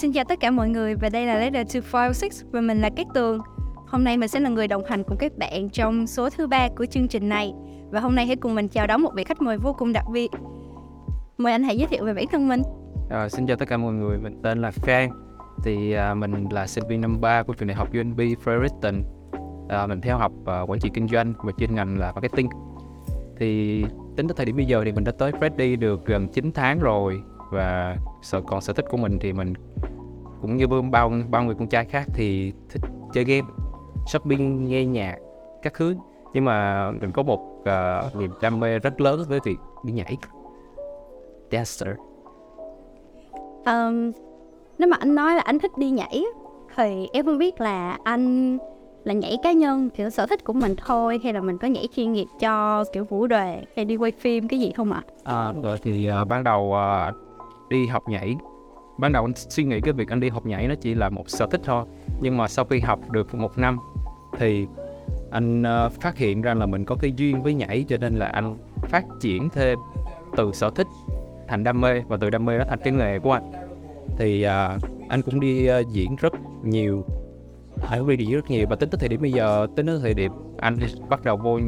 Xin chào tất cả mọi người và đây là Letter to 506 và mình là Cát Tường. Hôm nay mình sẽ là người đồng hành cùng các bạn trong số thứ 3 của chương trình này. Và hôm nay hãy cùng mình chào đón một vị khách mời vô cùng đặc biệt. Mời anh hãy giới thiệu về bản thân mình. Xin chào tất cả mọi người, mình tên là Khang. Mình là sinh viên năm 3 của trường đại học UNB Fredington. Mình theo học quản trị kinh doanh và chuyên ngành là marketing. Thì tính tới thời điểm bây giờ thì mình đã tới Freddy được gần 9 tháng rồi. Và còn sở thích của mình thì mình cũng như bao người con trai khác thì thích chơi game, shopping, nghe nhạc, các thứ. Nhưng mà mình có một niềm đam mê rất lớn với việc đi nhảy, dancer. Nếu mà anh nói là anh thích đi nhảy thì em không biết là anh là nhảy cá nhân kiểu sở thích của mình thôi hay là mình có nhảy chuyên nghiệp cho kiểu vũ đoàn hay đi quay phim cái gì không ạ? Ban đầu đi học nhảy, ban đầu anh suy nghĩ cái việc anh đi học nhảy nó chỉ là một sở thích thôi. Nhưng mà sau khi học được một năm thì anh phát hiện ra là mình có cái duyên với nhảy, cho nên là anh phát triển thêm từ sở thích thành đam mê và từ đam mê đó thành cái nghề của anh. Thì anh cũng đi diễn rất nhiều, anh cũng đi diễn rất nhiều và tính tới thời điểm bây giờ, tính tới thời điểm anh bắt đầu vô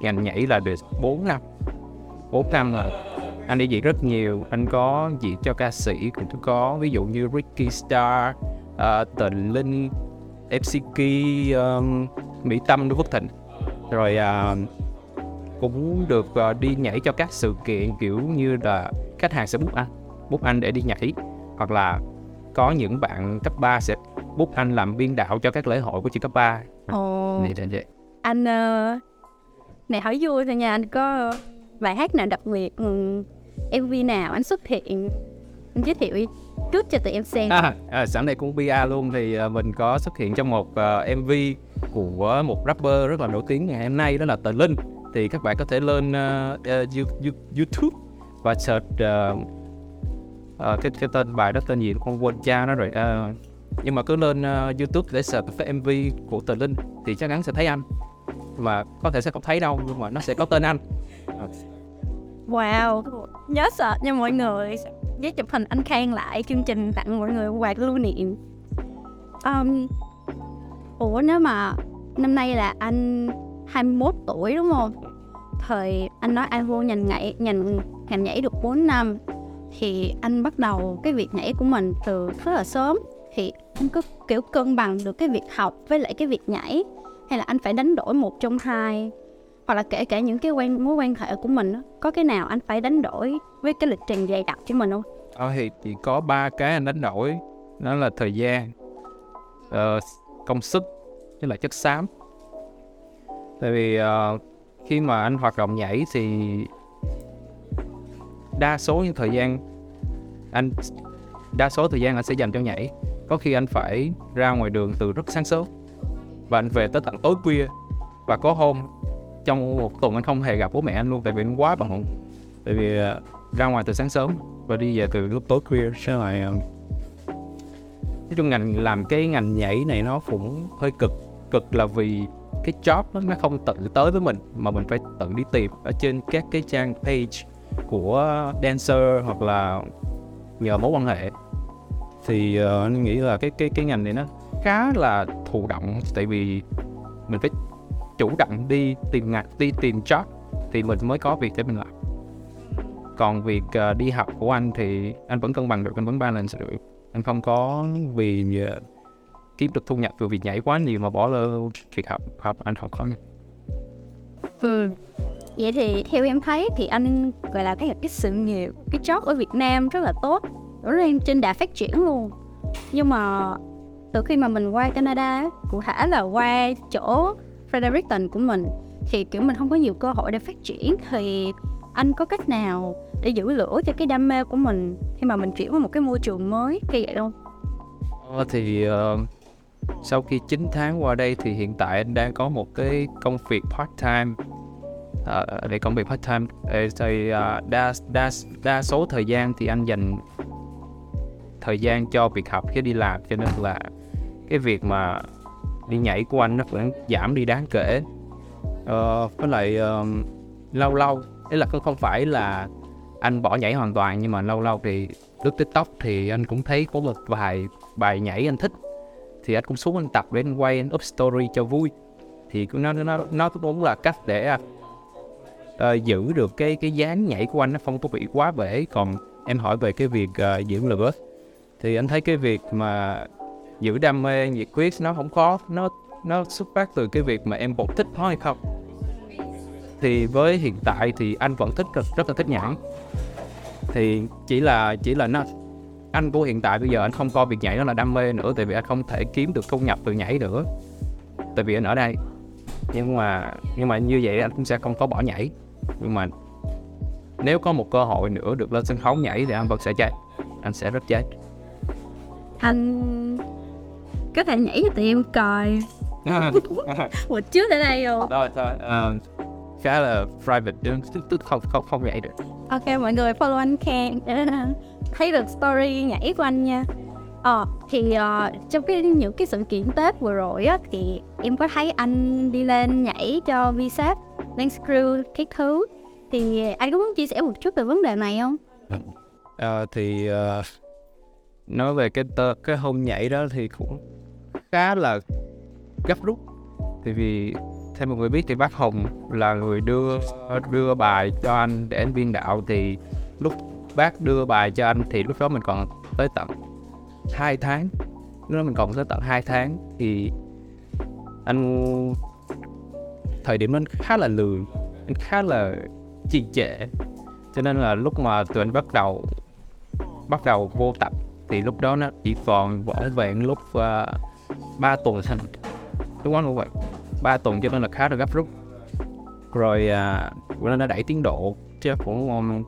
ngành nhảy là được 4 năm rồi. Anh đi diễn rất nhiều, anh có diễn cho ca sĩ cũng có, ví dụ như Ricky Star, Tài Linh, FC Key, Mỹ Tâm, Phúc Thịnh. Rồi cũng được đi nhảy cho các sự kiện kiểu như là khách hàng sẽ book anh để đi nhảy, hoặc là có những bạn cấp 3 sẽ book anh làm biên đạo cho các lễ hội của trường cấp 3. Anh này hỏi vui thôi nha, anh có bài hát nào đặc biệt, MV nào anh xuất hiện, anh giới thiệu đi trước cho tụi em xem. Sẵn đây cũng PR luôn thì mình có xuất hiện trong một MV của một rapper rất là nổi tiếng ngày hôm nay, đó là Tài Linh. Thì các bạn có thể lên YouTube và search cái tên bài đó tên gì con quên cha nó rồi, nhưng mà cứ lên YouTube để search cái MV của Tài Linh thì chắc chắn sẽ thấy anh, mà có thể sẽ không thấy đâu nhưng mà nó sẽ có tên anh. Wow, nhớ search nha mọi người, với chụp hình anh Khang lại, chương trình tặng mọi người quà lưu niệm. Ủa nếu mà năm nay là anh 21 tuổi đúng không? Thời anh nói anh vô ngành nhảy được 4 năm thì anh bắt đầu cái việc nhảy của mình từ rất là sớm, thì anh có kiểu cân bằng được cái việc học với lại cái việc nhảy hay là anh phải đánh đổi một trong hai, hoặc là kể cả những cái mối quan hệ của mình có cái nào anh phải đánh đổi với cái lịch trình dày đặc của mình không? Thì chỉ có 3 cái anh đánh đổi, đó là thời gian, công sức với lại chất xám. Tại vì khi mà anh hoạt động nhảy thì đa số thời gian anh sẽ dành cho nhảy. Có khi anh phải ra ngoài đường từ rất sáng sớm và anh về tới tận tối khuya, và có hôm trong một tuần anh không hề gặp bố mẹ anh luôn, tại vì anh quá bận. Tại vì ra ngoài từ sáng sớm và đi về từ lúc tối khuya. Nói chung làm cái ngành nhảy này nó cũng hơi cực là vì cái job nó không tự tới với mình mà mình phải tự đi tìm ở trên các cái trang page của dancer hoặc là nhờ mối quan hệ. Thì anh nghĩ là cái ngành này nó khá là thụ động, tại vì mình phải chủ động đi tìm ngành, đi tìm job thì mình mới có việc để mình làm. Còn việc đi học của anh thì anh vẫn cân bằng được, anh vẫn balance được. Anh không có vì kiếm được thu nhập từ việc nhảy quá nhiều mà bỏ lỡ việc học anh học không. Vậy thì theo em thấy thì anh gọi là cái sự nghiệp, cái job ở Việt Nam rất là tốt, rất là trên đà phát triển luôn. Nhưng mà từ khi mà mình qua Canada, cụ thể là qua chỗ Fredericton của mình, thì kiểu mình không có nhiều cơ hội để phát triển. Thì anh có cách nào để giữ lửa cho cái đam mê của mình khi mà mình chuyển qua một cái môi trường mới khi vậy không? Sau khi 9 tháng qua đây thì hiện tại anh đang có một cái công việc part-time. Công việc part-time thì đa số thời gian thì anh dành thời gian cho việc học chứ đi làm, cho nên là cái việc mà đi nhảy của anh nó cũng giảm đi đáng kể. Với lại lâu lâu, ý là không phải là anh bỏ nhảy hoàn toàn, nhưng mà lâu lâu thì lướt TikTok thì anh cũng thấy có một vài bài nhảy anh thích, thì anh cũng xuống anh tập để anh quay, anh up story cho vui. Thì nó cũng là cách để giữ được cái dáng nhảy của anh, nó không có bị quá bể. Còn em hỏi về cái việc giữ lửa, thì anh thấy cái việc mà giữ đam mê, nhiệt huyết nó không khó, nó xuất phát từ cái việc mà em thích nó hay không. Thì với hiện tại thì anh vẫn thích, rất là thích nhảy. Thì chỉ là nó, anh của hiện tại bây giờ anh không coi việc nhảy nó là đam mê nữa, tại vì anh không thể kiếm được thu nhập từ nhảy nữa, tại vì anh ở đây. Nhưng mà như vậy anh cũng sẽ không có bỏ nhảy. Nhưng mà nếu có một cơ hội nữa được lên sân khấu nhảy thì anh vẫn sẽ chơi, anh sẽ rất chơi. Anh có thể nhảy cho tụi em coi một trước ở đây rồi. Khá là private, không nhảy được. Ok, mọi người follow anh Khang để thấy được story nhảy của anh nha. Trong những cái sự kiện Tết vừa rồi á, thì em có thấy anh đi lên nhảy cho VSAF Dance Crew các thứ. Thì anh có muốn chia sẻ một chút về vấn đề này không? Nói về cái hôm nhảy đó thì cũng khá là gấp rút. Thì vì theo mọi người biết thì bác Hồng là người đưa bài cho anh để anh biên đạo. Thì lúc bác đưa bài cho anh thì lúc đó mình còn tới tận 2 tháng. Lúc đó mình còn tới tận 2 tháng thì anh thời điểm đó anh khá là lười, anh khá là trì trệ. Cho nên là lúc mà tụi anh bắt đầu vô tập thì lúc đó nó chỉ còn vỏn vẹn lúc 3 tuần thôi. Đúng không vậy? 3 tuần cho nên là khá là gấp rút. Rồi nên nó đẩy tiến độ, chứ cũng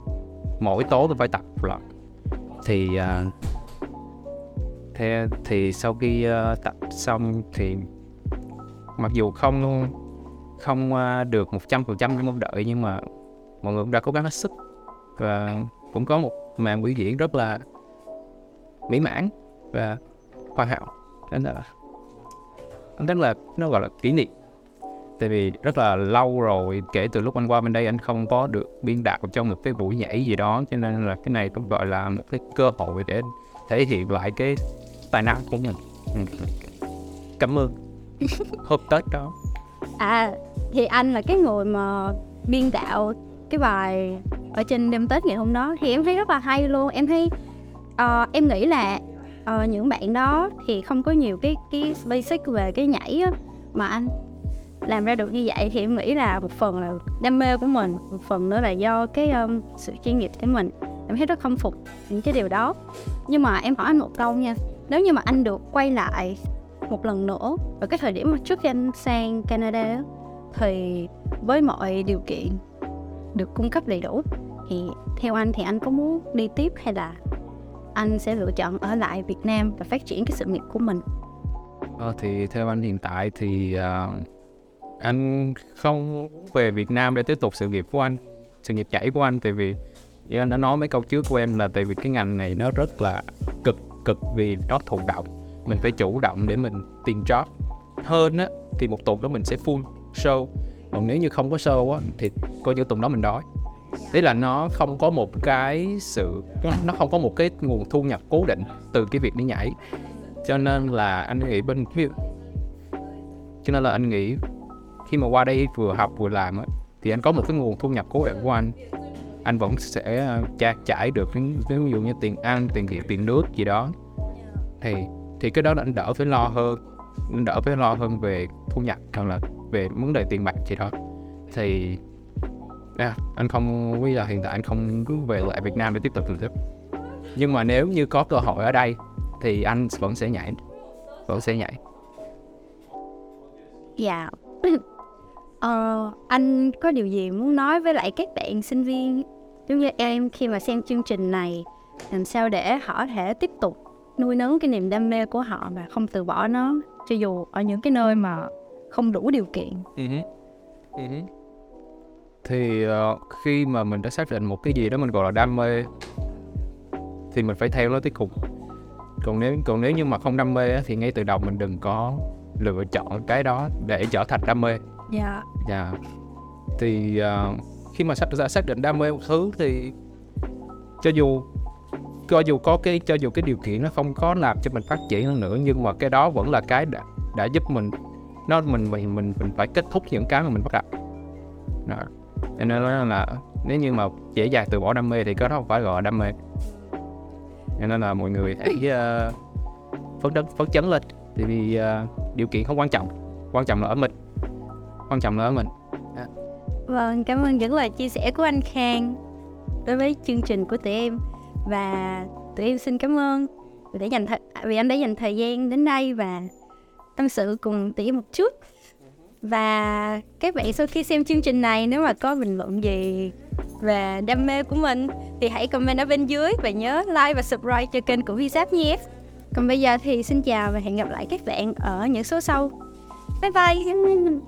mỗi tối tôi phải tập lại. Thì sau khi tập xong thì mặc dù không được 100% như mong đợi, nhưng mà mọi người cũng đã cố gắng hết sức và cũng có một màn biểu diễn rất là mỹ mãn và hoàn hảo. Nên là nó gọi là kỷ niệm. Tại vì rất là lâu rồi, kể từ lúc anh qua bên đây anh không có được biên đạo trong một cái buổi nhảy gì đó, cho nên là cái này cũng gọi là một cái cơ hội để thể hiện lại cái tài năng của mình. Cảm ơn hôm Tết đó. Thì anh là cái người mà biên đạo cái bài ở trên đêm Tết ngày hôm đó, thì em thấy rất là hay luôn. Em thấy em nghĩ là những bạn đó thì không có nhiều cái basic về cái nhảy á, mà anh làm ra được như vậy thì em nghĩ là một phần là đam mê của mình, một phần nữa là do cái sự chuyên nghiệp của mình. Em thấy rất khâm phục những cái điều đó. Nhưng mà em hỏi anh một câu nha, nếu như mà anh được quay lại một lần nữa ở cái thời điểm mà trước khi anh sang Canada, thì với mọi điều kiện được cung cấp đầy đủ, thì theo anh thì anh có muốn đi tiếp hay là anh sẽ lựa chọn ở lại Việt Nam và phát triển cái sự nghiệp của mình? Thì theo anh hiện tại thì anh không về Việt Nam để tiếp tục sự nghiệp của anh, sự nghiệp chảy của anh. Tại vì như anh đã nói mấy câu trước của em là tại vì cái ngành này nó rất là cực vì nó thụ động. Mình phải chủ động để mình tìm job hơn á, thì một tuần đó mình sẽ full show. Còn nếu như không có show á thì coi như tuần đó mình đói. Thế là nó không có một cái sự, nó không có một cái nguồn thu nhập cố định từ cái việc đi nhảy. Cho nên là anh nghĩ khi mà qua đây vừa học vừa làm ấy, thì anh có một cái nguồn thu nhập cố định của anh vẫn sẽ trải được, ví dụ như tiền ăn, tiền điện, tiền nước gì đó. Thì cái đó là anh đỡ phải lo hơn về thu nhập hoặc là về vấn đề tiền bạc gì đó. Thì anh không, bây giờ hiện tại anh không cứ về lại Việt Nam để tiếp tục làm tiếp. Nhưng mà nếu như có cơ hội ở đây thì anh vẫn sẽ nhảy. Dạ. Anh có điều gì muốn nói với lại các bạn sinh viên giống như em khi mà xem chương trình này, làm sao để họ thể tiếp tục nuôi nấng cái niềm đam mê của họ và không từ bỏ nó cho dù ở những cái nơi mà không đủ điều kiện? Thì khi mà mình đã xác định một cái gì đó mình gọi là đam mê thì mình phải theo nó tới cùng. Còn nếu như mà không đam mê á, thì ngay từ đầu mình đừng có lựa chọn cái đó để trở thành đam mê. Dạ. Thì khi mà xác định đam mê một thứ thì cho dù cho dù cái điều kiện nó không có làm cho mình phát triển hơn nữa, nhưng mà cái đó vẫn là cái đã giúp mình, nó mình phải kết thúc những cái mà mình bắt đầu. Cho nên là nếu như mà dễ dàng từ bỏ đam mê thì cái đó không phải gọi là đam mê. Cho nên là mọi người hãy phấn chấn lên, tại vì điều kiện không quan trọng, quan trọng là ở mình. Vâng, cảm ơn những lời chia sẻ của anh Khang đối với chương trình của tụi em. Và tụi em xin cảm ơn vì anh đã dành thời gian đến đây và tâm sự cùng tụi em một chút. Và các bạn sau khi xem chương trình này, nếu mà có bình luận gì về đam mê của mình thì hãy comment ở bên dưới và nhớ like và subscribe cho kênh của VSAF nhé. Còn bây giờ thì xin chào và hẹn gặp lại các bạn ở những số sau. Bye bye.